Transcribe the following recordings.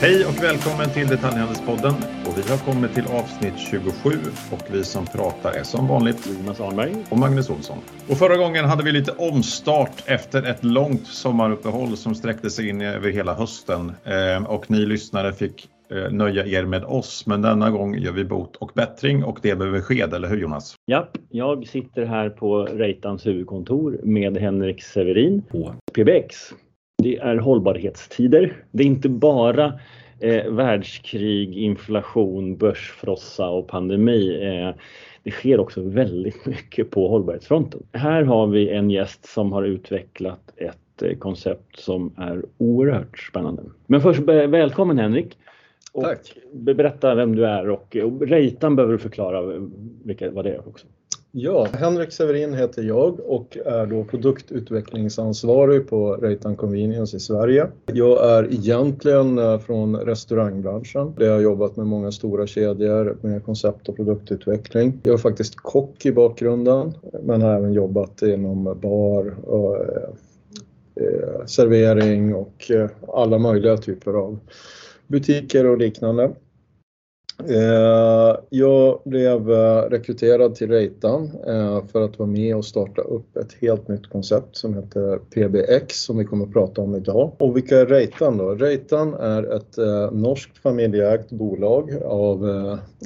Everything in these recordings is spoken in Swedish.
Hej och välkommen till Detaljhandelspodden. Och vi har kommit till avsnitt 27 och vi som pratar är som vanligt Jonas Arnberg och Magnus Olsson. Och förra gången hade vi lite omstart efter ett långt sommaruppehåll som sträckte sig in över hela hösten. Och ni lyssnare fick nöja er med oss, men denna gång gör vi bot och bättring och det behöver ske, eller hur Jonas? Ja, jag sitter här på Reitans huvudkontor med Henrik Severin på PBX. Det är hållbarhetstider. Det är inte bara världskrig, inflation, börsfrossa och pandemi. Det sker också väldigt mycket på hållbarhetsfronten. Här har vi en gäst som har utvecklat ett koncept som är oerhört spännande. Men först välkommen Henrik. Och tack. Berätta vem du är och Reitan behöver du förklara vad det är också. Ja, Henrik Severin heter jag och är då produktutvecklingsansvarig på Reitan Convenience i Sverige. Jag är egentligen från restaurangbranschen där jag har jobbat med många stora kedjor med koncept och produktutveckling. Jag är faktiskt kock i bakgrunden men har även jobbat inom bar och servering och alla möjliga typer av butiker och liknande. Jag blev rekryterad till Reitan för att vara med och starta upp ett helt nytt koncept som heter PBX som vi kommer att prata om idag. Och vilka är Reitan då? Reitan är ett norskt familjeägt bolag av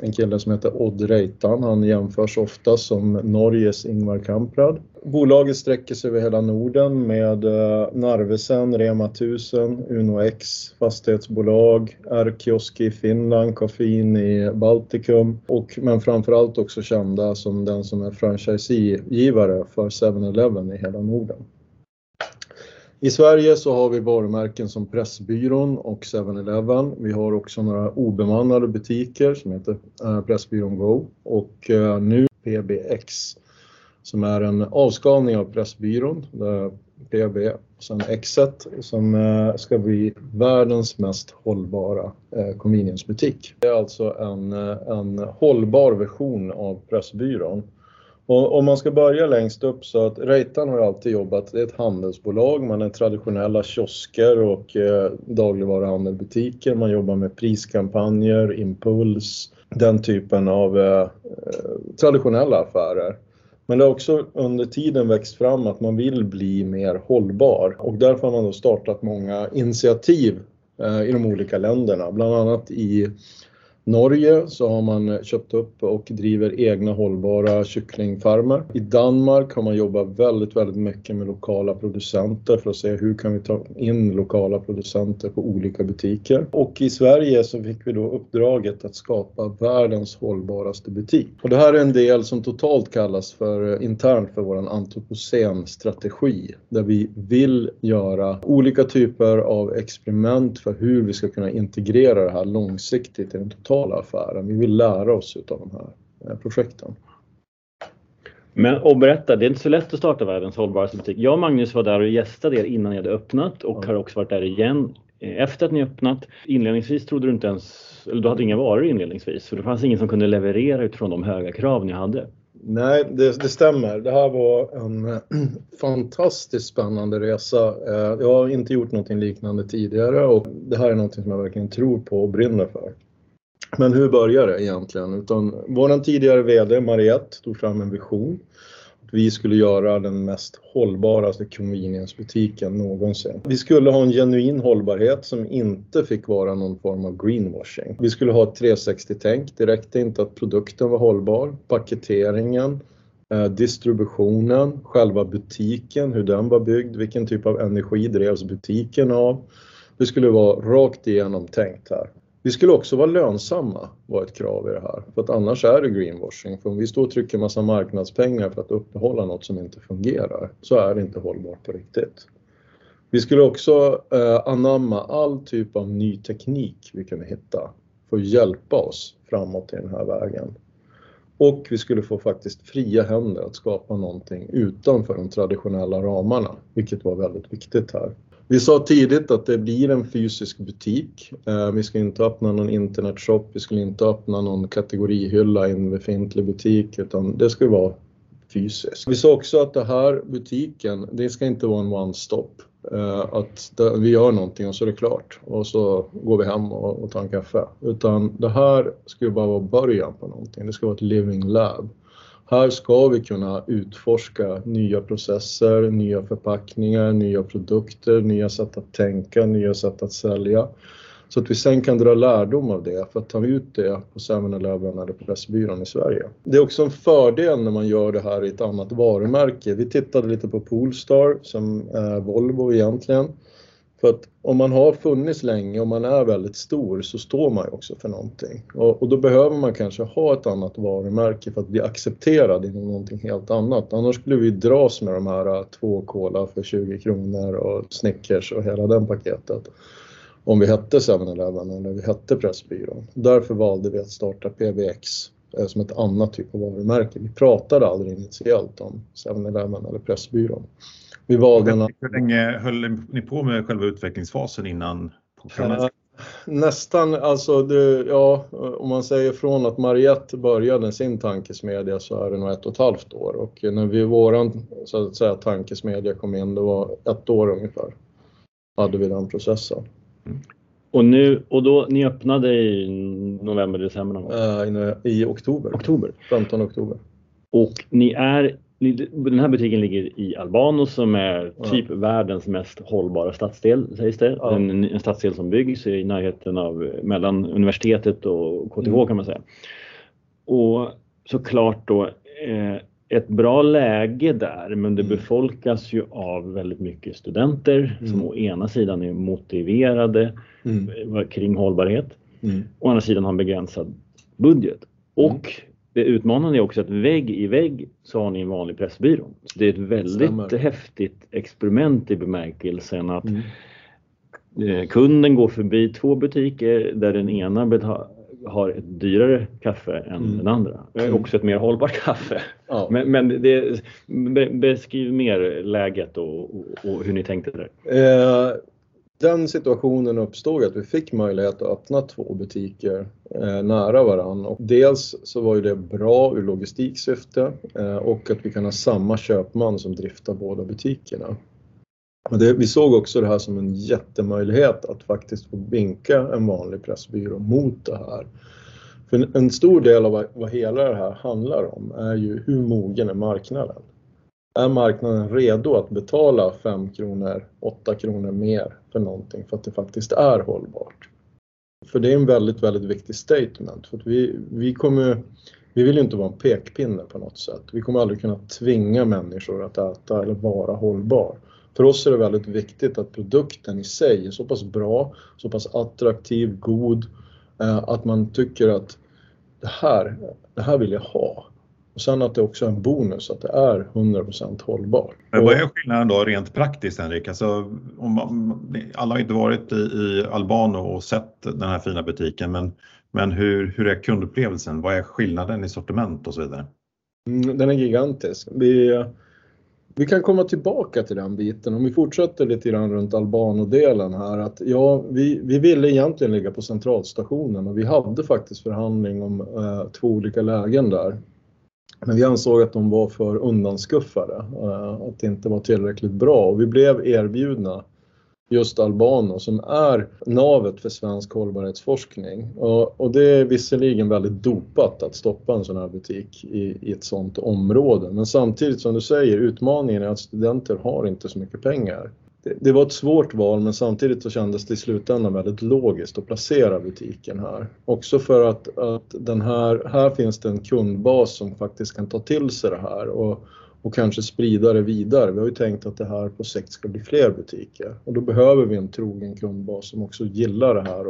en kille som heter Odd Reitan. Han jämförs ofta som Norges Ingvar Kamprad. Bolaget sträcker sig över hela Norden med Narvesen, Rema 1000, Uno X, fastighetsbolag, R-Kioski i Finland, Kaffin i Baltikum och men framförallt också kända som den som är franchisegivare för 7-Eleven i hela Norden. I Sverige så har vi varumärken som Pressbyrån och 7-Eleven. Vi har också några obemannade butiker som heter Pressbyrån Go och nu PBX. Som är en avskalning av Pressbyrån, PB, och sen Exet, som ska bli världens mest hållbara conveniencebutik. Det är alltså en hållbar version av Pressbyrån. Och om man ska börja längst upp så att Reitan har alltid jobbat i ett handelsbolag. Man är traditionella kiosker och dagligvaruhandelbutiker. Man jobbar med priskampanjer, impuls, den typen av traditionella affärer. Men det har också under tiden växt fram att man vill bli mer hållbar och därför har man då startat många initiativ i de olika länderna. Bland annat i Norge så har man köpt upp och driver egna hållbara kycklingfarmer. I Danmark har man jobbat väldigt, väldigt mycket med lokala producenter för att se hur kan vi ta in lokala producenter på olika butiker. Och i Sverige så fick vi då uppdraget att skapa världens hållbaraste butik. Och det här är en del som totalt kallas för internt för vår antropocen-strategi. Där vi vill göra olika typer av experiment för hur vi ska kunna integrera det här långsiktigt i den totala affären. Vi vill lära oss av de här projekten. Men och berätta, det är inte så lätt att starta världens hållbaraste butik. Jag och Magnus var där och gästade er innan ni hade öppnat och har också varit där igen efter att ni öppnat. Inledningsvis trodde du inte ens, eller du hade inga varor inledningsvis för det fanns ingen som kunde leverera utifrån de höga krav ni hade. Nej, det stämmer. Det här var en fantastiskt spännande resa. Jag har inte gjort någonting liknande tidigare och det här är någonting som jag verkligen tror på och brinner för. Men hur börjar det egentligen? Utan vår tidigare vd Mariette tog fram en vision. Att vi skulle göra den mest hållbaraste convenience-butiken någonsin. Vi skulle ha en genuin hållbarhet som inte fick vara någon form av greenwashing. Vi skulle ha ett 360-tänk. Det räckte inte att produkten var hållbar. Paketeringen, distributionen, själva butiken, hur den var byggd. Vilken typ av energi drevs butiken av. Det skulle vara rakt igenom tänkt här. Vi skulle också vara lönsamma, var ett krav i det här. För att annars är det greenwashing. För om vi står och trycker massa marknadspengar för att uppehålla något som inte fungerar så är det inte hållbart på riktigt. Vi skulle också anamma all typ av ny teknik vi kunde hitta för att hjälpa oss framåt i den här vägen. Och vi skulle få faktiskt fria händer att skapa någonting utanför de traditionella ramarna, vilket var väldigt viktigt här. Vi sa tidigt att det blir en fysisk butik. Vi ska inte öppna någon internetshop, vi skulle inte öppna någon kategorihylla i en befintlig butik utan det ska vara fysiskt. Vi sa också att det här butiken, det ska inte vara en one-stop. att vi gör någonting och så är det klart och så går vi hem och tar en kaffe. Utan det här ska ju bara vara början på någonting. Det ska vara ett living lab. Här ska vi kunna utforska nya processer, nya förpackningar, nya produkter, nya sätt att tänka, nya sätt att sälja. Så att vi sen kan dra lärdom av det för att ta ut det på 7-Eleven eller på Pressbyrån i Sverige. Det är också en fördel när man gör det här i ett annat varumärke. Vi tittade lite på Polestar som är Volvo egentligen. För att om man har funnits länge och man är väldigt stor så står man ju också för någonting. Och då behöver man kanske ha ett annat varumärke för att bli accepterad inom någonting helt annat. Annars skulle vi dras med de här 2 cola för 20 kronor och Snickers och hela den paketet. Om vi hette 7-Eleven eller vi hette Pressbyrån. Därför valde vi att starta PBX som ett annat typ av varumärke. Vi pratade aldrig initialt om 7-Eleven eller Pressbyrån. Vi valde hur länge höll ni på med själva utvecklingsfasen innan? Nästan, alltså om man säger från att Mariette började sin tankesmedja så är det nog 1,5 år. Och när vi våran så att säga, tankesmedja kom in, det var 1 år ungefär. Hade vi den processen. Mm. Och då ni öppnade i november, december? I oktober. 15 oktober. Och den här butiken ligger i Albano som är typ världens mest hållbara stadsdel, sägs det. Ja. En stadsdel som byggs i närheten av mellan universitetet och KTH kan man säga. Och såklart då ett bra läge där, men det befolkas ju av väldigt mycket studenter som å ena sidan är motiverade kring hållbarhet. Å andra sidan har en begränsad budget. Och det utmanande är också att vägg i vägg så har ni en vanlig Pressbyrå. Så det är ett väldigt häftigt experiment i bemärkelsen att kunden går förbi 2 butiker där den ena har ett dyrare kaffe än den andra. Också ett mer hållbart kaffe. Ja. Men det, beskriv mer läget och hur ni tänkte där. Den situationen uppstod att vi fick möjlighet att öppna 2 butiker nära varann. Och dels så var ju det bra ur logistiksyfte och att vi kan ha samma köpman som driftar båda butikerna. Vi såg också det här som en jättemöjlighet att faktiskt få vinka en vanlig Pressbyrå mot det här. För en stor del av vad hela det här handlar om är ju hur mogen är marknaden. Är marknaden redo att betala 5 kronor, 8 kronor mer för någonting för att det faktiskt är hållbart? För det är en väldigt, väldigt viktig statement. För att vi vill ju inte vara en pekpinne på något sätt. Vi kommer aldrig kunna tvinga människor att äta eller vara hållbar. För oss är det väldigt viktigt att produkten i sig är så pass bra, så pass attraktiv, god, att man tycker att det här vill jag ha. Och sen att det också är en bonus, att det är 100% hållbart. Men vad är skillnaden då rent praktiskt, Henrik? Alltså, alla har inte varit i Albano och sett den här fina butiken, men hur är kundupplevelsen? Vad är skillnaden i sortiment och så vidare? Den är gigantisk. Vi kan komma tillbaka till den biten om vi fortsätter lite grann runt Albano-delen här. Att vi ville egentligen ligga på centralstationen och vi hade faktiskt förhandling om 2 olika lägen där. Men vi ansåg att de var för undanskuffade, att det inte var tillräckligt bra. Och vi blev erbjudna just Albano som är navet för svensk hållbarhetsforskning. Och det är visserligen väldigt dopat att stoppa en sån här butik i ett sånt område. Men samtidigt som du säger, utmaningen är att studenter har inte så mycket pengar. Det var ett svårt val, men samtidigt så kändes det i slutändan väldigt logiskt att placera butiken här. Också för att den här finns det en kundbas som faktiskt kan ta till sig det här och kanske sprida det vidare. Vi har ju tänkt att det här på sikt ska bli fler butiker. Och då behöver vi en trogen kundbas som också gillar det här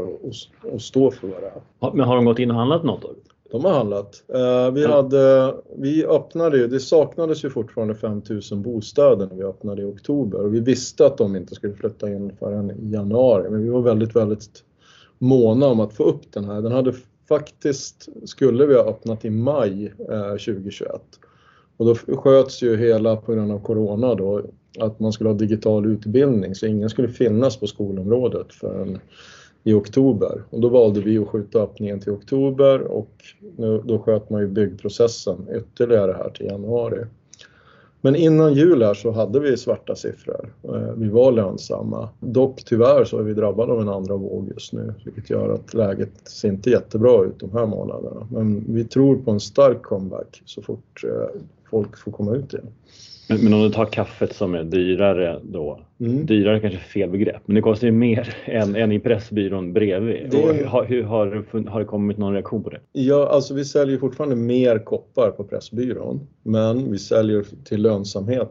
och står för det här. Men har de gått in och handlat något då? De har handlat. Vi öppnade ju, det saknades ju fortfarande 5 000 bostäder när vi öppnade i oktober. Och vi visste att de inte skulle flytta in förrän i januari. Men vi var väldigt, väldigt måna om att få upp den här. Den hade faktiskt, skulle vi ha öppnat i maj 2021. Och då sköts ju hela på grund av corona då att man skulle ha digital utbildning. Så ingen skulle finnas på skolområdet förrän i oktober. Och då valde vi att skjuta öppningen till oktober och då sköt man ju byggprocessen ytterligare här till januari. Men innan jul här så hade vi svarta siffror. Vi var lönsamma. Dock tyvärr så är vi drabbade av en andra våg just nu. Vilket gör att läget ser inte jättebra ut de här månaderna. Men vi tror på en stark comeback så fort folk får komma ut igen. Men om du tar kaffet som är dyrare då. Mm. Dyrare kanske fel begrepp. Men det kostar ju mer än i Pressbyrån bredvid. Det... Har det kommit någon reaktion på det? Ja, alltså vi säljer fortfarande mer koppar på Pressbyrån. Men vi säljer till lönsamhet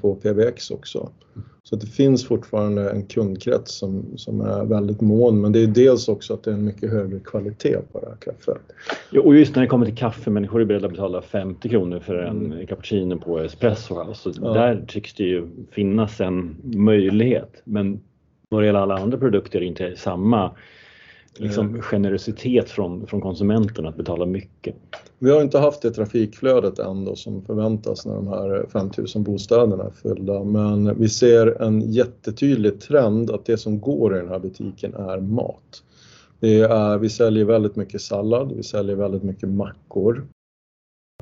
på PBX också. Så att det finns fortfarande en kundkrets som är väldigt mån. Men det är dels också att det är en mycket högre kvalitet på det här kaffet. Ja, och just när det kommer till kaffe. Människor är beredda att betala 50 kronor för en cappuccino på espresso. Alltså, ja. Där tycks det ju finnas en möjlighet. Men vad det gäller alla andra produkter är det inte samma generositet från konsumenten att betala mycket. Vi har inte haft det trafikflödet ändå som förväntas när de här 5000 bostäderna är fyllda. Men vi ser en jättetydlig trend att det som går i den här butiken är mat. Vi säljer väldigt mycket sallad, vi säljer väldigt mycket mackor.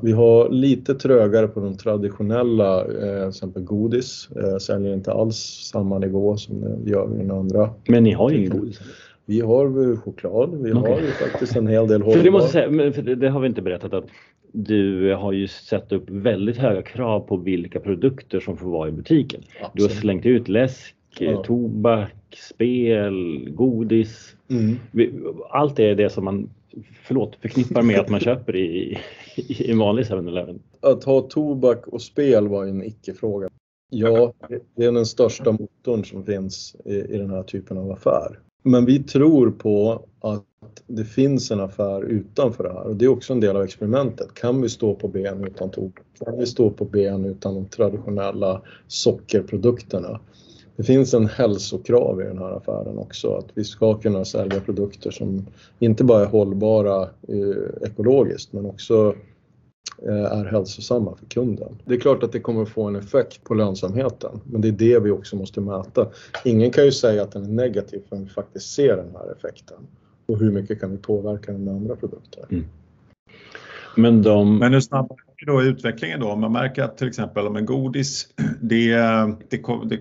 Vi har lite trögare på de traditionella, till exempel godis. Säljer inte alls samma nivå som vi gör i den andra. Men ni har ju ingen godis. Vi har choklad, vi har ju faktiskt en hel del hållbar. För det måste säga, för det har vi inte berättat att du har ju satt upp väldigt höga krav på vilka produkter som får vara i butiken. Absolut. Du har slängt ut läsk, tobak, spel, godis. Mm. Allt är det som man förknippar med att man köper i en vanlig 7-Eleven. Att ha tobak och spel var en icke-fråga. Ja, det är den största motorn som finns i den här typen av affär. Men vi tror på att det finns en affär utanför det här. Och det är också en del av experimentet. Kan vi stå på ben utan tobak? Kan vi stå på ben utan de traditionella sockerprodukterna? Det finns en hälsokrav i den här affären också. Att vi ska kunna sälja produkter som inte bara är hållbara ekologiskt men också är hälsosamma för kunden. Det är klart att det kommer att få en effekt på lönsamheten. Men det är det vi också måste mäta. Ingen kan ju säga att den är negativ förrän vi faktiskt ser den här effekten. Och hur mycket kan vi påverka den med andra produkter. Mm. Men hur snabbt är utvecklingen då? Man märker att till exempel om en godis, det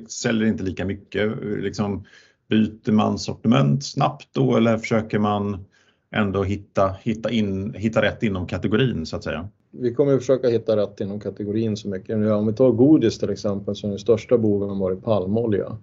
säljer inte lika mycket. Liksom, byter man sortiment snabbt då eller försöker man ändå hitta rätt inom kategorin så att säga? Vi kommer att försöka hitta rätt inom kategorin så mycket. Om vi tar godis till exempel så är den största boven varit palmolja.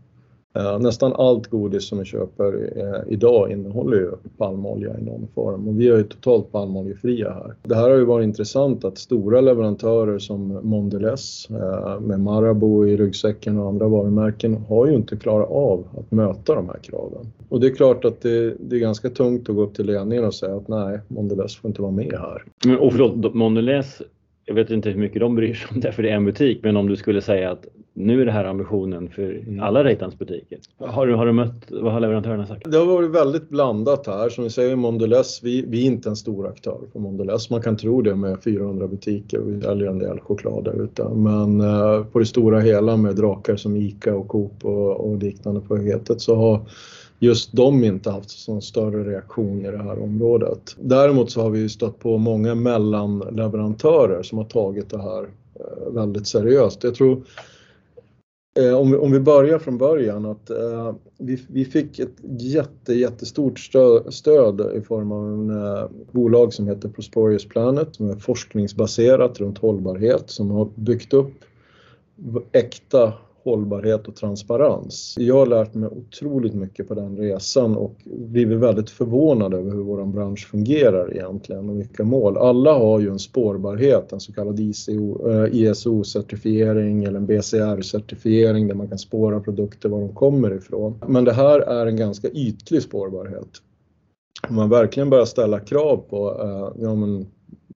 Nästan allt godis som vi köper idag innehåller ju palmolja i någon form. Och vi är ju totalt palmoljefria här. Det här har ju varit intressant att stora leverantörer som Mondelēz med Marabou i ryggsäcken och andra varumärken har ju inte klarat av att möta de här kraven. Och det är klart att det är ganska tungt att gå upp till ledningen och säga att nej, Mondelēz får inte vara med här. Men, och förlåt, Mondelēz, jag vet inte hur mycket de bryr sig om det för det är en butik. Men om du skulle säga att nu är det här ambitionen för alla Reitans butiker. Har du mött, vad har leverantörerna sagt? Det har varit väldigt blandat här. Som vi säger, Mondelēz, vi är inte en stor aktör på Mondelēz. Man kan tro det med 400 butiker och vi säljer en del choklad där ute. Men på det stora hela med drakar som ICA och Coop och liknande på höghetet så har just de inte haft sån större reaktion i det här området. Däremot så har vi stött på många mellanleverantörer som har tagit det här väldigt seriöst. Jag tror, om vi börjar från början, att vi fick ett jättestort stöd i form av en bolag som heter Prosperious Planet som är forskningsbaserat runt hållbarhet som har byggt upp äkta hållbarhet och transparens. Jag har lärt mig otroligt mycket på den resan och blivit väldigt förvånad över hur vår bransch fungerar egentligen och vilka mål. Alla har ju en spårbarhet, en så kallad ISO-certifiering eller en BCR-certifiering där man kan spåra produkter var de kommer ifrån. Men det här är en ganska ytlig spårbarhet. Om man verkligen börjar ställa krav på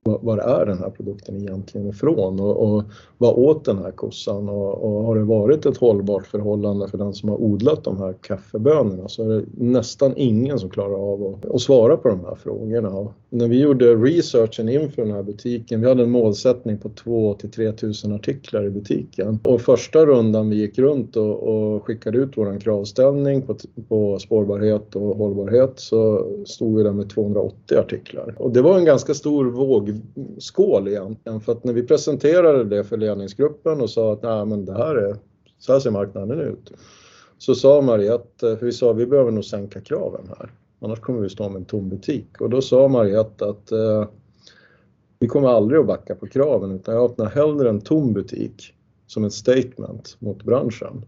var är den här produkten egentligen ifrån och vad åt den här kossan och har det varit ett hållbart förhållande för den som har odlat de här kaffebönorna så är det nästan ingen som klarar av att svara på de här frågorna. Och när vi gjorde researchen inför den här butiken, vi hade en målsättning på 2 000 till 3 000 artiklar i butiken och första rundan vi gick runt och skickade ut vår kravställning på spårbarhet och hållbarhet så stod vi där med 280 artiklar och det var en ganska stor våg skål egentligen, för att när vi presenterade det för ledningsgruppen och sa att nej, men det här är, så här ser marknaden ut, så sa Mariette, för vi sa vi behöver nog sänka kraven här, annars kommer vi stå med en tom butik. Och då sa Mariette att vi kommer aldrig att backa på kraven, utan jag öppnar hellre en tom butik som ett statement mot branschen,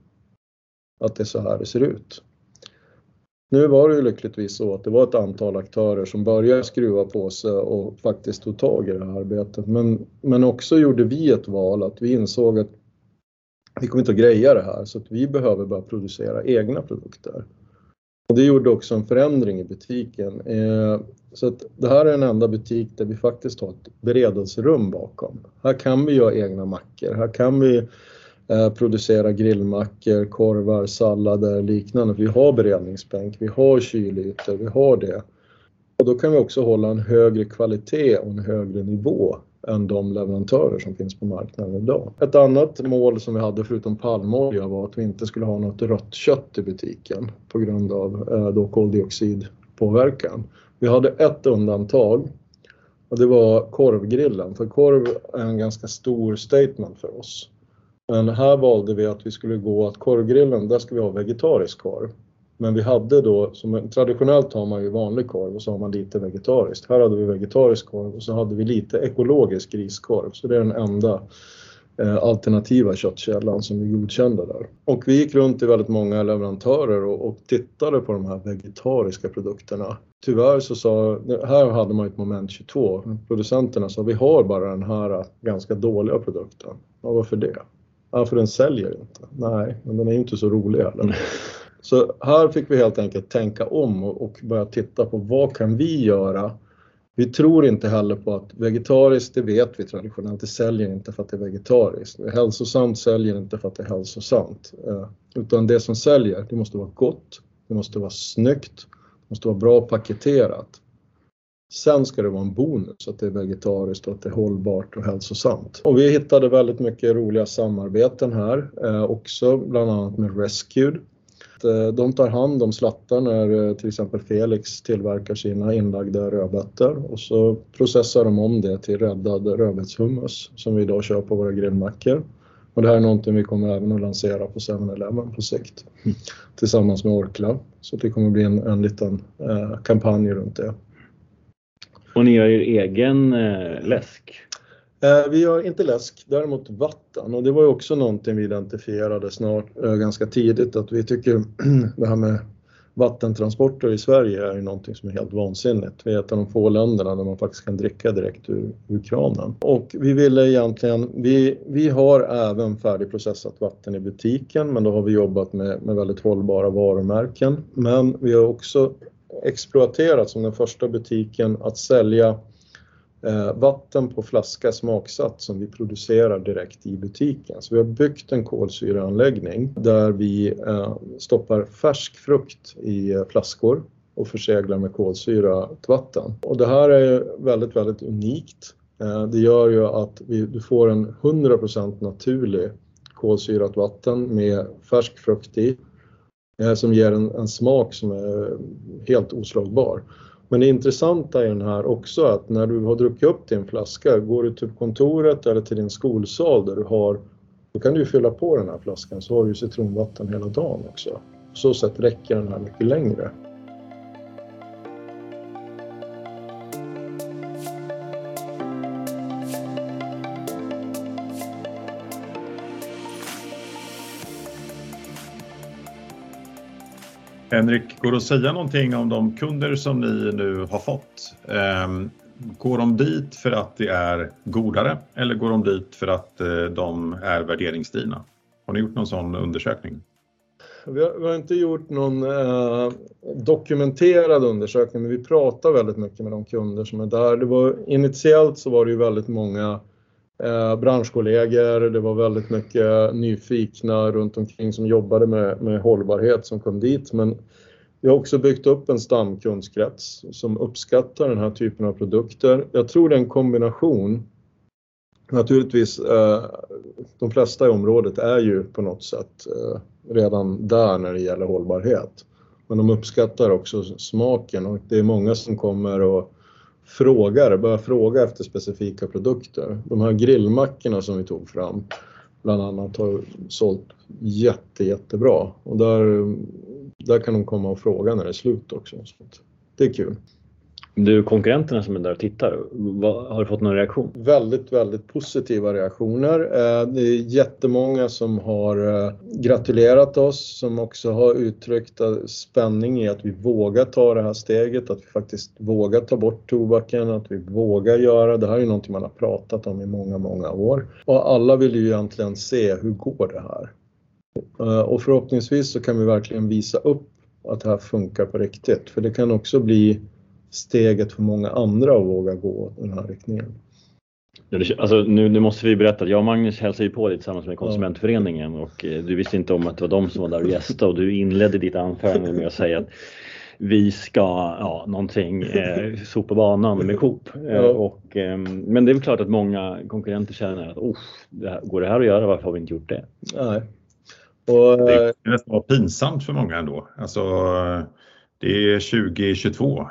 att det är så här det ser ut. Nu var det ju lyckligtvis så att det var ett antal aktörer som började skruva på sig och faktiskt tog tag i det här arbetet. Men också gjorde vi ett val att vi insåg att vi kommer inte att greja det här, så att vi behöver börja producera egna produkter. Och det gjorde också en förändring i butiken. Så att det här är en enda butik där vi faktiskt har ett beredelsrum bakom. Här kan vi göra egna mackor, här kan vi producera grillmackor, korvar, sallader och liknande. Vi har beredningsbänk, vi har kylytor, vi har det. Och då kan vi också hålla en högre kvalitet och en högre nivå än de leverantörer som finns på marknaden idag. Ett annat mål som vi hade förutom palmolja var att vi inte skulle ha något rött kött i butiken på grund av då koldioxidpåverkan. Vi hade ett undantag och det var korvgrillen, för korv är en ganska stor statement för oss. Men här valde vi att vi skulle gå att korvgrillen, där ska vi ha vegetarisk korv. Men vi hade då, som traditionellt har man ju vanlig korv och så har man lite vegetariskt. Här hade vi vegetarisk korv och så hade vi lite ekologisk griskorv. Så det är den enda alternativa köttkällan som vi godkände där. Och vi gick runt i väldigt många leverantörer och tittade på de här vegetariska produkterna. Tyvärr så sa, här hade man ett moment 22. Producenterna sa, vi har bara den här ganska dåliga produkten. Ja, varför det? Ja, för den säljer inte. Nej, men den är ju inte så rolig heller. Så här fick vi helt enkelt tänka om och börja titta på vad kan vi göra. Vi tror inte heller på att vegetariskt, det vet vi traditionellt, det säljer inte för att det är vegetariskt. Hälsosamt säljer inte för att det är hälsosamt. Utan det som säljer, det måste vara gott, det måste vara snyggt, det måste vara bra paketerat. Sen ska det vara en bonus att det är vegetariskt och att det är hållbart och hälsosamt. Och vi hittade väldigt mycket roliga samarbeten här. Också bland annat med Rescued. De tar hand om slattar när till exempel Felix tillverkar sina inlagda rödbetor. Och så processar de om det till räddad rödbetshummus som vi idag kör på våra grillmackor. Och det här är någonting vi kommer även att lansera på 7-Eleven på sikt. Tillsammans med Orkla. Så det kommer bli en liten kampanj runt det. Och ni gör ju egen läsk? Vi gör inte läsk, däremot vatten. Och det var ju också någonting vi identifierade ganska tidigt. Att vi tycker det här med vattentransporter i Sverige är ju någonting som är helt vansinnigt. Vi är ett av de få länderna där man faktiskt kan dricka direkt ur kranen. Och vi ville egentligen, vi har även färdigprocessat vatten i butiken. Men då har vi jobbat med väldigt hållbara varumärken. Men vi har också exploaterat som den första butiken att sälja vatten på flaska smaksatt som vi producerar direkt i butiken. Så vi har byggt en kolsyraanläggning där vi stoppar färsk frukt i flaskor och förseglar med kolsyrat vatten. Och det här är väldigt, väldigt unikt. Det gör ju att du får en 100% naturlig kolsyrat vatten med färsk frukt i, som ger en smak som är helt oslagbar. Men det intressanta i den här också är att när du har druckit upp din flaska, går du till kontoret eller till din skolsal där du har, då kan du fylla på den här flaskan, så har du citronvatten hela dagen också. På så sätt räcker den här mycket längre. Henrik, går det att säga någonting om de kunder som ni nu har fått? Går de dit för att det är godare eller går de dit för att de är värderingsdrivna? Har ni gjort någon sån undersökning? Vi har inte gjort någon dokumenterad undersökning, men vi pratar väldigt mycket med de kunder som är där. Initiellt så var det ju väldigt många branschkollegor, det var väldigt mycket nyfikna runt omkring som jobbade med hållbarhet som kom dit. Men vi har också byggt upp en stamkundskrets som uppskattar den här typen av produkter. Jag tror det är en kombination. Naturligtvis, de flesta i området är ju på något sätt redan där när det gäller hållbarhet. Men de uppskattar också smaken och det är många som kommer och börjar fråga efter specifika produkter. De här grillmackorna som vi tog fram bland annat har sålt jättebra. Och där kan de komma och fråga när det är slut också. Så det är kul. Du, konkurrenterna som är där och tittar, har du fått någon reaktion? Väldigt, väldigt positiva reaktioner. Det är jättemånga som har gratulerat oss, som också har uttryckt spänning i att vi vågar ta det här steget, att vi faktiskt vågar ta bort tobaken, att vi vågar göra. Det här är ju någonting man har pratat om i många, många år. Och alla vill ju egentligen se hur går det här. Och förhoppningsvis så kan vi verkligen visa upp att det här funkar på riktigt. För det kan också bli steget för många andra att våga gå den här riktningen. Alltså, nu måste vi berätta att jag och Magnus hälsade ju på dig tillsammans med konsumentföreningen och du visste inte om att det var de som var där och gästade, och du inledde ditt anförande med att säga att vi ska sopa banan med Coop. Men det är väl klart att många konkurrenter känner att går det här att göra, varför har vi inte gjort det? Nej. Och det är nästan pinsamt för många ändå. Alltså, det är 2022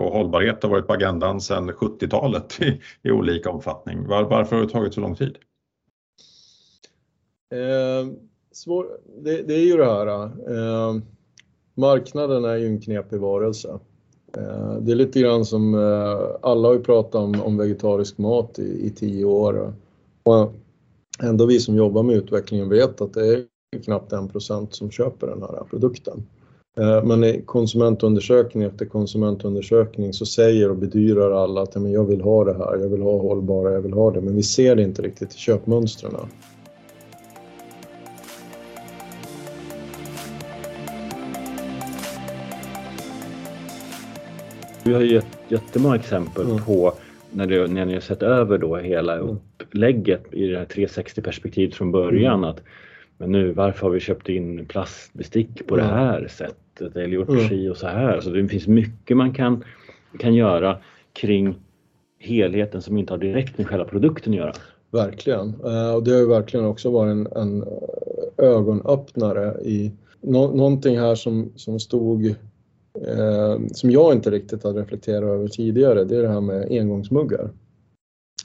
och hållbarhet har varit på agendan sedan 70-talet i olika omfattning. Varför har det tagit så lång tid? Det är ju det här. Marknaden är ju en knepig varelse. Det är lite grann som alla har ju pratat om vegetarisk mat i 10 år. Och ändå vi som jobbar med utvecklingen vet att det är knappt 1% som köper den här produkten. Men i konsumentundersökning efter konsumentundersökning så säger och bedyrar alla att jag vill ha det här, jag vill ha hållbara, jag vill ha det. Men vi ser det inte riktigt i köpmönstren. Vi har ju jättemånga exempel på när ni har sett över då hela upplägget i det här 360-perspektivet från början att men nu, varför har vi köpt in plastbestick på det här sättet eller gjort och så här? Så det finns mycket man kan göra kring helheten som inte har direkt med själva produkten att göra. Verkligen. Och det har ju verkligen också varit en ögonöppnare i någonting här som stod, som jag inte riktigt hade reflekterat över tidigare. Det är det här med engångsmuggar.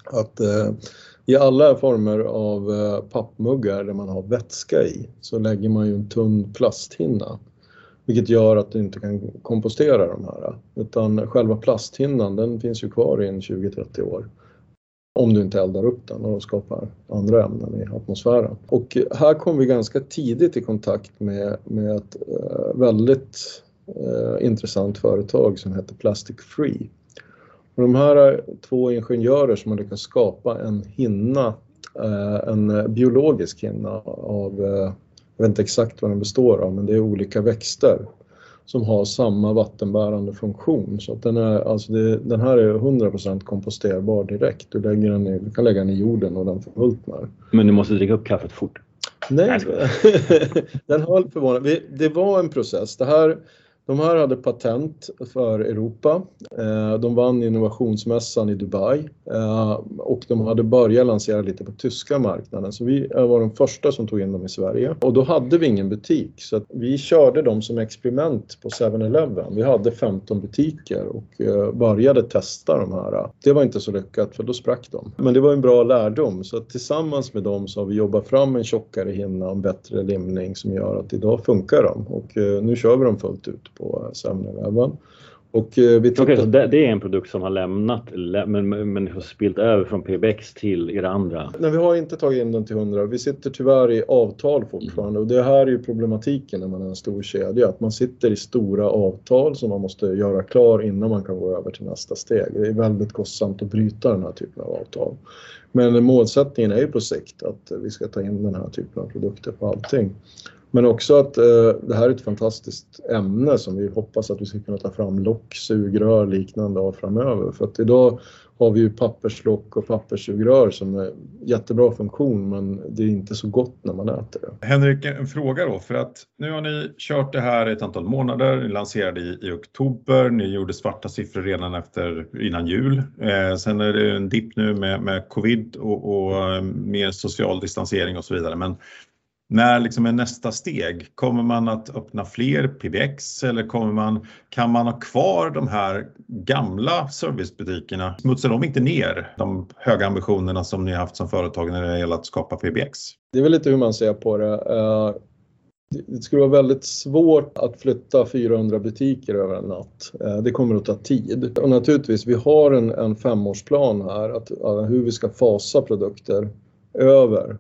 Att i alla former av pappmuggar där man har vätska i så lägger man ju en tunn plasthinna. Vilket gör att du inte kan kompostera de här. Utan själva plasthinnan, den finns ju kvar i en 20-30 år. Om du inte eldar upp den och skapar andra ämnen i atmosfären. Och här kom vi ganska tidigt i kontakt med ett väldigt intressant företag som heter Plastic Free. Och de här 2 ingenjörer som har lyckats skapa en hinna, en biologisk hinna av, jag vet inte exakt vad den består av, men det är olika växter som har samma vattenbärande funktion. Så att den här är 100% komposterbar direkt. Du kan lägga den i jorden och den förmultnar. Men du måste dricka upp kaffet fort. Nej, den höll förvånad. Det var en process. De här hade patent för Europa, de vann innovationsmässan i Dubai och de hade börjat lansera lite på tyska marknaden. Så vi var de första som tog in dem i Sverige och då hade vi ingen butik så att vi körde dem som experiment på 7-Eleven. Vi hade 15 butiker och började testa de här. Det var inte så lyckat för då sprack de. Men det var en bra lärdom så att tillsammans med dem så har vi jobbat fram en tjockare hinna, en bättre limning som gör att idag funkar de och nu kör vi dem fullt ut på samlarväven. Okay, så det är en produkt som har lämnat men har spilt över från PBX till era andra? Nej, vi har inte tagit in den till 100. Vi sitter tyvärr i avtal fortfarande och det här är ju problematiken när man är en stor kedja. Att man sitter i stora avtal som man måste göra klar innan man kan gå över till nästa steg. Det är väldigt kostsamt att bryta den här typen av avtal. Men målsättningen är ju på sikt att vi ska ta in den här typen av produkter på allting. Men också att det här är ett fantastiskt ämne som vi hoppas att vi ska kunna ta fram lock, sugrör, liknande av framöver. För att idag har vi ju papperslock och papperssugrör som är jättebra funktion men det är inte så gott när man äter det. Henrik, en fråga då för att nu har ni kört det här ett antal månader, ni lanserade i oktober, ni gjorde svarta siffror redan innan jul. Sen är det en dipp nu med covid och mer social distansering och så vidare men När liksom är nästa steg? Kommer man att öppna fler PBX eller kan man ha kvar de här gamla servicebutikerna? Smutsar de inte ner de höga ambitionerna som ni har haft som företag när det gäller att skapa PBX? Det är väl lite hur man ser på det. Det skulle vara väldigt svårt att flytta 400 butiker över en natt. Det kommer att ta tid. Och naturligtvis, vi har en femårsplan här att hur vi ska fasa produkter över.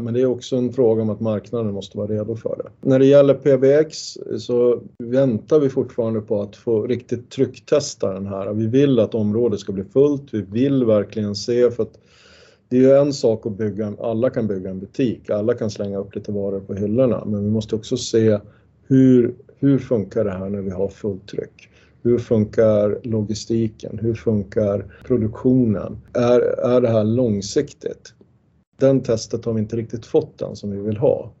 Men det är också en fråga om att marknaden måste vara redo för det. När det gäller PBX så väntar vi fortfarande på att få riktigt trycktesta den här. Vi vill att området ska bli fullt. Vi vill verkligen se, för att det är ju en sak att bygga, alla kan bygga en butik. Alla kan slänga upp lite varor på hyllorna. Men vi måste också se hur funkar det här när vi har fullt tryck. Hur funkar logistiken? Hur funkar produktionen? Är det här långsiktigt? Den testet har vi inte riktigt fått den som vi vill ha.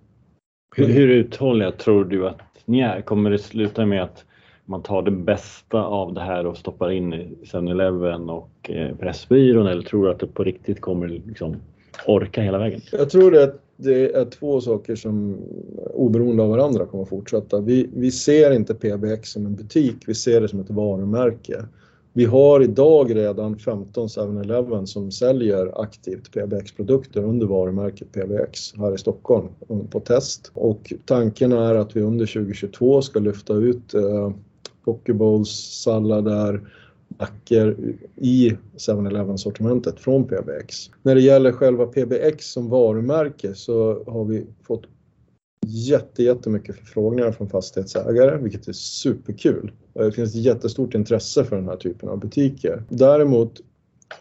Hur uthålliga tror du att ni är? Kommer det sluta med att man tar det bästa av det här och stoppar in i 7-Eleven och Pressbyrån? Eller tror du att det på riktigt kommer liksom orka hela vägen? Jag tror att det är två saker som oberoende av varandra kommer fortsätta. Vi ser inte PBX som en butik, vi ser det som ett varumärke. Vi har idag redan 15 7-Eleven som säljer aktivt PBX-produkter under varumärket PBX här i Stockholm på test. Och tanken är att vi under 2022 ska lyfta ut pokeballs, sallader, mackor i 7-Eleven-sortimentet från PBX. När det gäller själva PBX som varumärke så har vi fått jättemycket förfrågningar från fastighetsägare, vilket är superkul. Det finns ett jättestort intresse för den här typen av butiker. Däremot,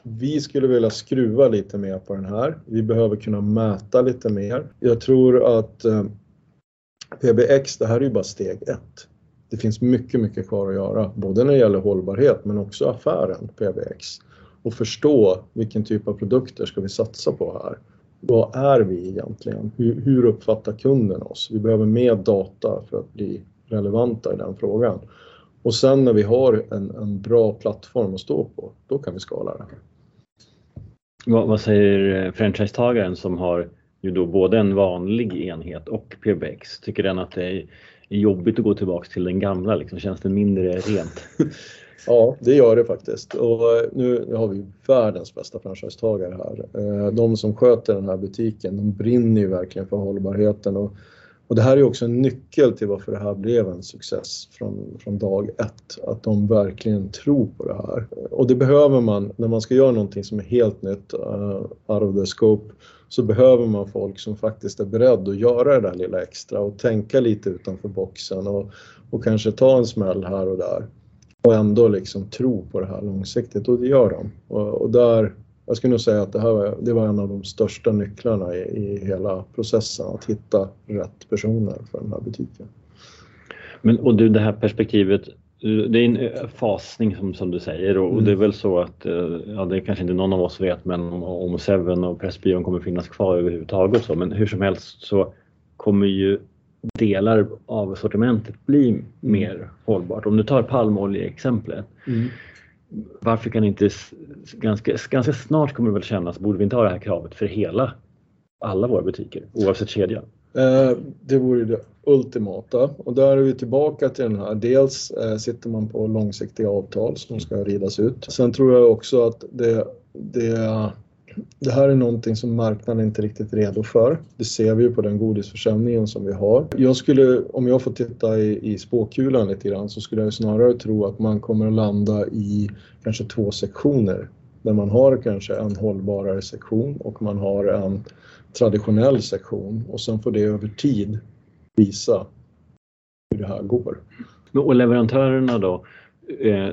vi skulle vilja skruva lite mer på den här. Vi behöver kunna mäta lite mer. Jag tror att PBX, det här är ju bara steg 1. Det finns mycket kvar att göra, både när det gäller hållbarhet men också affären PBX. Och förstå vilken typ av produkter ska vi satsa på här. Vad är vi egentligen? Hur uppfattar kunden oss? Vi behöver mer data för att bli relevanta i den frågan. Och sen när vi har en bra plattform att stå på, då kan vi skala det. Vad säger franchisetagaren som har ju då både en vanlig enhet och PBX? Tycker den att det är jobbigt att gå tillbaka till den gamla? Liksom, känns det mindre rent? Ja, det gör det faktiskt. Och nu har vi världens bästa franchisetagare här. De som sköter den här butiken, de brinner ju verkligen för hållbarheten. Och det här är också en nyckel till varför det här blev en success från dag 1. Att de verkligen tror på det här. Och det behöver man, när man ska göra någonting som är helt nytt, out of the scope, så behöver man folk som faktiskt är beredda att göra det där lilla extra och tänka lite utanför boxen och kanske ta en smäll här och där. Och ändå liksom tro på det här långsiktigt, och det gör de. Och där, jag skulle nog säga att det var en av de största nycklarna i hela processen, att hitta rätt personer för den här butiken. Men och du, det här perspektivet, det är en fasning som du säger, och det är väl så att, ja, det är kanske inte någon av oss vet, men om Seven och Pressbyrån kommer finnas kvar överhuvudtaget och så, men hur som helst så kommer ju delar av sortimentet blir mer hållbart. Om du tar palmolje-exemplet, varför kan inte ganska snart kommer det väl kännas, borde vi inte ha det här kravet för alla våra butiker, oavsett kedja? Det vore det ultimata, och där är vi tillbaka till den här. Dels sitter man på långsiktiga avtal som ska ridas ut. Sen tror jag också att det här är någonting som marknaden inte riktigt är redo för. Det ser vi ju på den godisförsäljningen som vi har. Jag skulle, om jag får titta i spåkulan lite grann, så skulle jag snarare tro att man kommer att landa i kanske 2 sektioner. Där man har kanske en hållbarare sektion och man har en traditionell sektion. Och sen får det över tid visa hur det här går. Och leverantörerna då?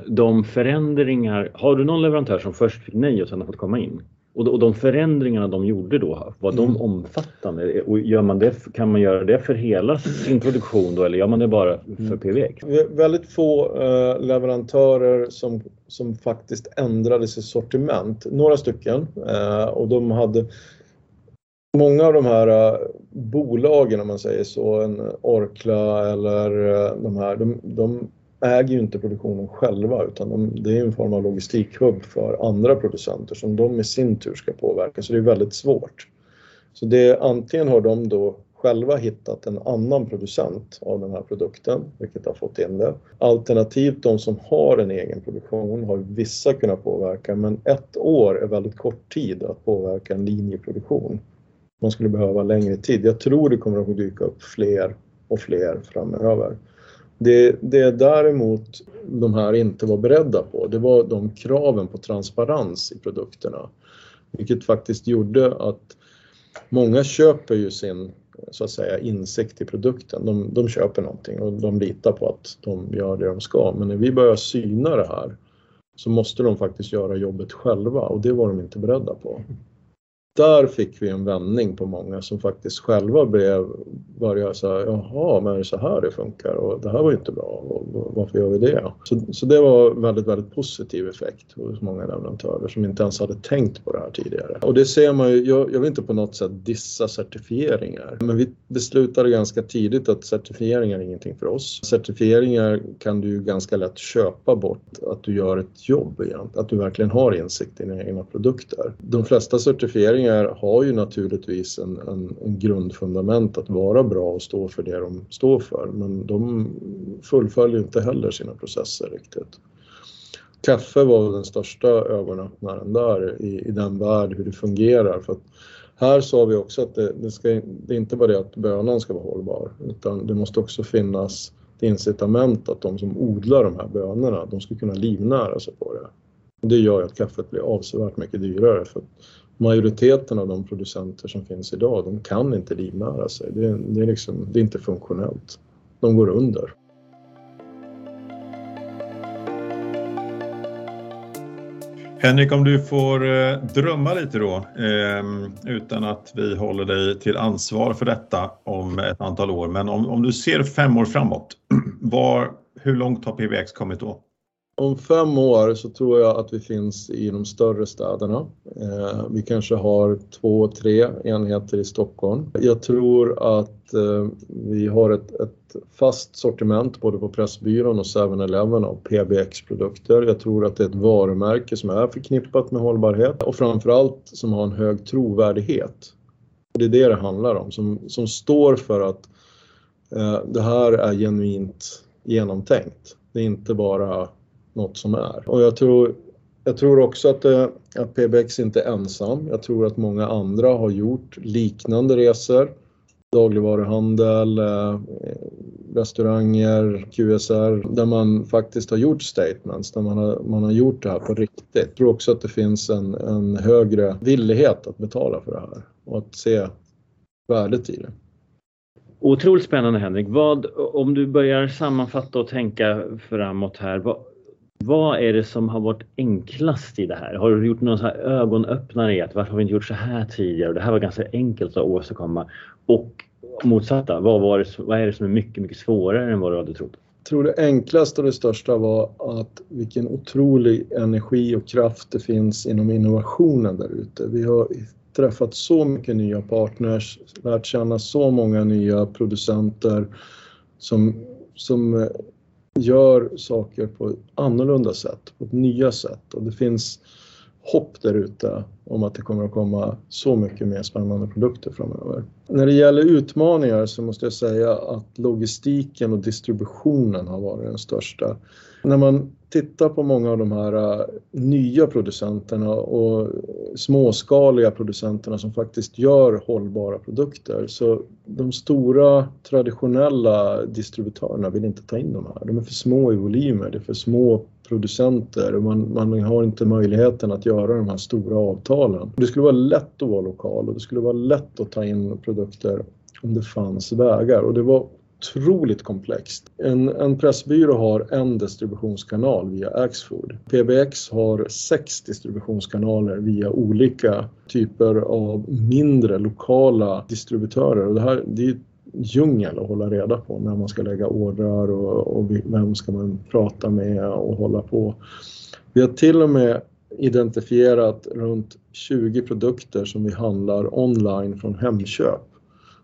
De förändringar, har du någon leverantör som först fick nej och sen har fått komma in? Och de förändringarna de gjorde då, var de omfattande? Och gör man det, kan man göra det för hela sin produktion då, eller gör man det bara för PBX? Vi har väldigt få leverantörer som faktiskt ändrade sitt sortiment. Några stycken, och de hade många av de här bolagen, om man säger så, en Orkla eller de här, de äger ju inte produktionen själva, utan det är en form av logistikhubb för andra producenter som de i sin tur ska påverka. Så det är väldigt svårt. Så det, antingen har de då själva hittat en annan producent av den här produkten, vilket har fått in det. Alternativt de som har en egen produktion har vissa kunnat påverka, men ett år är väldigt kort tid att påverka en linjeproduktion. Man skulle behöva längre tid. Jag tror det kommer att dyka upp fler och fler framöver. Det däremot de här inte var beredda på, det var de kraven på transparens i produkterna. Vilket faktiskt gjorde att många köper ju sin, så att säga, insikt i produkten. De köper någonting och de litar på att de gör det de ska. Men när vi börjar syna det här så måste de faktiskt göra jobbet själva, och det var de inte beredda på. Där fick vi en vändning på många som faktiskt själva började säga, jaha, men är det så här det funkar och det här var ju inte bra och varför gör vi det? Så det var väldigt, väldigt positiv effekt hos många leverantörer som inte ens hade tänkt på det här tidigare. Och det ser man ju, jag vill inte på något sätt dissa certifieringar, men vi beslutade ganska tidigt att certifieringar är ingenting för oss. Certifieringar kan du ju ganska lätt köpa bort, att du gör ett jobb igen, att du verkligen har insikt i dina egna produkter. De flesta certifieringar har ju naturligtvis en grundfundament att vara bra och stå för det de står för, men de fullföljer inte heller sina processer riktigt. Kaffe var den största ögonöppnaren där i den värld hur det fungerar, för att här sa vi också att det är inte bara det att bönan ska vara hållbar, utan det måste också finnas ett incitament att de som odlar de här bönorna, de ska kunna livnära sig på det. Det gör ju att kaffet blir avsevärt mycket dyrare, för majoriteten av de producenter som finns idag, de kan inte livnära sig. Det är inte funktionellt. De går under. Henrik, om du får drömma lite då, utan att vi håller dig till ansvar för detta om ett antal år. Men om du ser 5 år framåt, hur långt har PBX kommit då? Om 5 år så tror jag att vi finns i de större städerna. Vi kanske har 2-3 enheter i Stockholm. Jag tror att vi har ett fast sortiment både på Pressbyrån och 7-Eleven av PBX-produkter. Jag tror att det är ett varumärke som är förknippat med hållbarhet och framförallt som har en hög trovärdighet. Det är det handlar om, som står för att det här är genuint genomtänkt. Det är inte bara något som är. Och jag tror också att PBX inte är ensam. Jag tror att många andra har gjort liknande resor. Dagligvaruhandel, restauranger, QSR. Där man faktiskt har gjort statements. Där man har gjort det här på riktigt. Jag tror också att det finns en högre villighet att betala för det här. Och att se värdet i det. Otroligt spännande, Henrik. Om du börjar sammanfatta och tänka framåt här. Vad är det som har varit enklast i det här? Har du gjort någon så här ögonöppnare i att varför har vi inte gjort så här tidigare? Och det här var ganska enkelt att åstadkomma. Och motsatta, vad är det som är mycket, mycket svårare än vad du hade trott? Jag tror det enklaste och det största var att vilken otrolig energi och kraft det finns inom innovationen där ute. Vi har träffat så mycket nya partners, lärt känna så många nya producenter som gör saker på ett annorlunda sätt, på ett nya sätt. Och det finns hopp där ute om att det kommer att komma så mycket mer spännande produkter framöver. När det gäller utmaningar så måste jag säga att logistiken och distributionen har varit den största. När man tittar på många av de här nya producenterna och småskaliga producenterna som faktiskt gör hållbara produkter, så de stora traditionella distributörerna vill inte ta in de här. De är för små i volymer, det är för små producenter och man har inte möjligheten att göra de här stora avtalen. Det skulle vara lätt att vara lokal och det skulle vara lätt att ta in produkter om det fanns vägar, och det var otroligt komplext. En pressbyrå har en distributionskanal via Axfood. PBX har 6 distributionskanaler via olika typer av mindre lokala distributörer, och det är djungel att hålla reda på när man ska lägga ordrar och vem ska man prata med och hålla på. Vi har till och med identifierat runt 20 produkter som vi handlar online från Hemköp.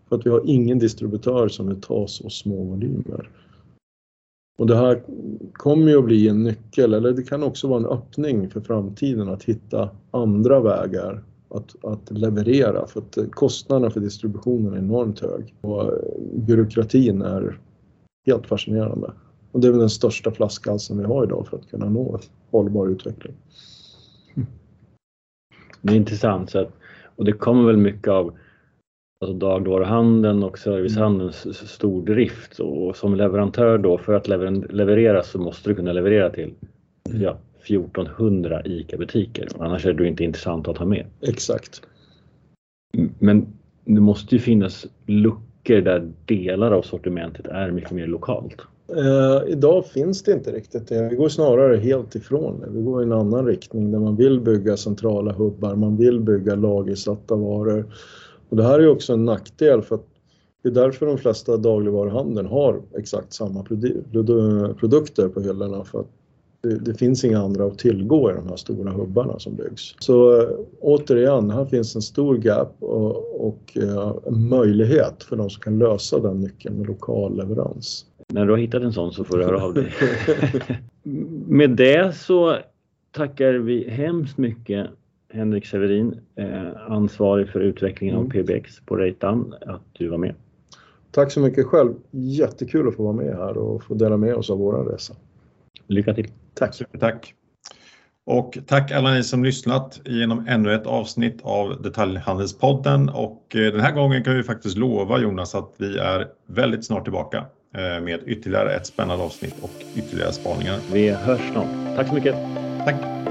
För att vi har ingen distributör som vill ta så små volymer. Och det här kommer ju att bli en nyckel, eller det kan också vara en öppning för framtiden att hitta andra vägar att leverera, för att kostnaderna för distributionen är enormt hög och byråkratin är helt fascinerande. Och det är väl den största flaskhalsen vi har idag för att kunna nå hållbar utveckling. Det är intressant, så att, och det kommer väl mycket av alltså dagligvaruhandeln och servicehandelns stordrift, och som leverantör då, för att leverera så måste du kunna leverera till 1400 ICA-butiker, annars är det inte intressant att ha med. Exakt. Men det måste ju finnas luckor där delar av sortimentet är mycket mer lokalt. Idag finns det inte riktigt det. Vi går snarare helt ifrån det. Vi går i en annan riktning där man vill bygga centrala hubbar, man vill bygga lagersatta varor. Och det här är ju också en nackdel, för att det är därför de flesta dagligvaruhandeln har exakt samma produkter på hyllorna, för att det finns inga andra att tillgå i de här stora hubbarna som byggs. Så återigen, här finns en stor gap och möjlighet för de som kan lösa den nyckeln med lokal leverans. När du har hittat en sån så får du höra av dig. Med det så tackar vi hemskt mycket Henrik Severin, ansvarig för utvecklingen av PBX på Reitan, att du var med. Tack så mycket själv. Jättekul att få vara med här och få dela med oss av våra resa. Lycka till. Tack. Supertack. Och tack alla ni som lyssnat genom ännu ett avsnitt av Detaljhandelspodden. Och den här gången kan vi faktiskt lova, Jonas, att vi är väldigt snart tillbaka med ytterligare ett spännande avsnitt och ytterligare spaningar. Vi hörs snart. Tack så mycket. Tack.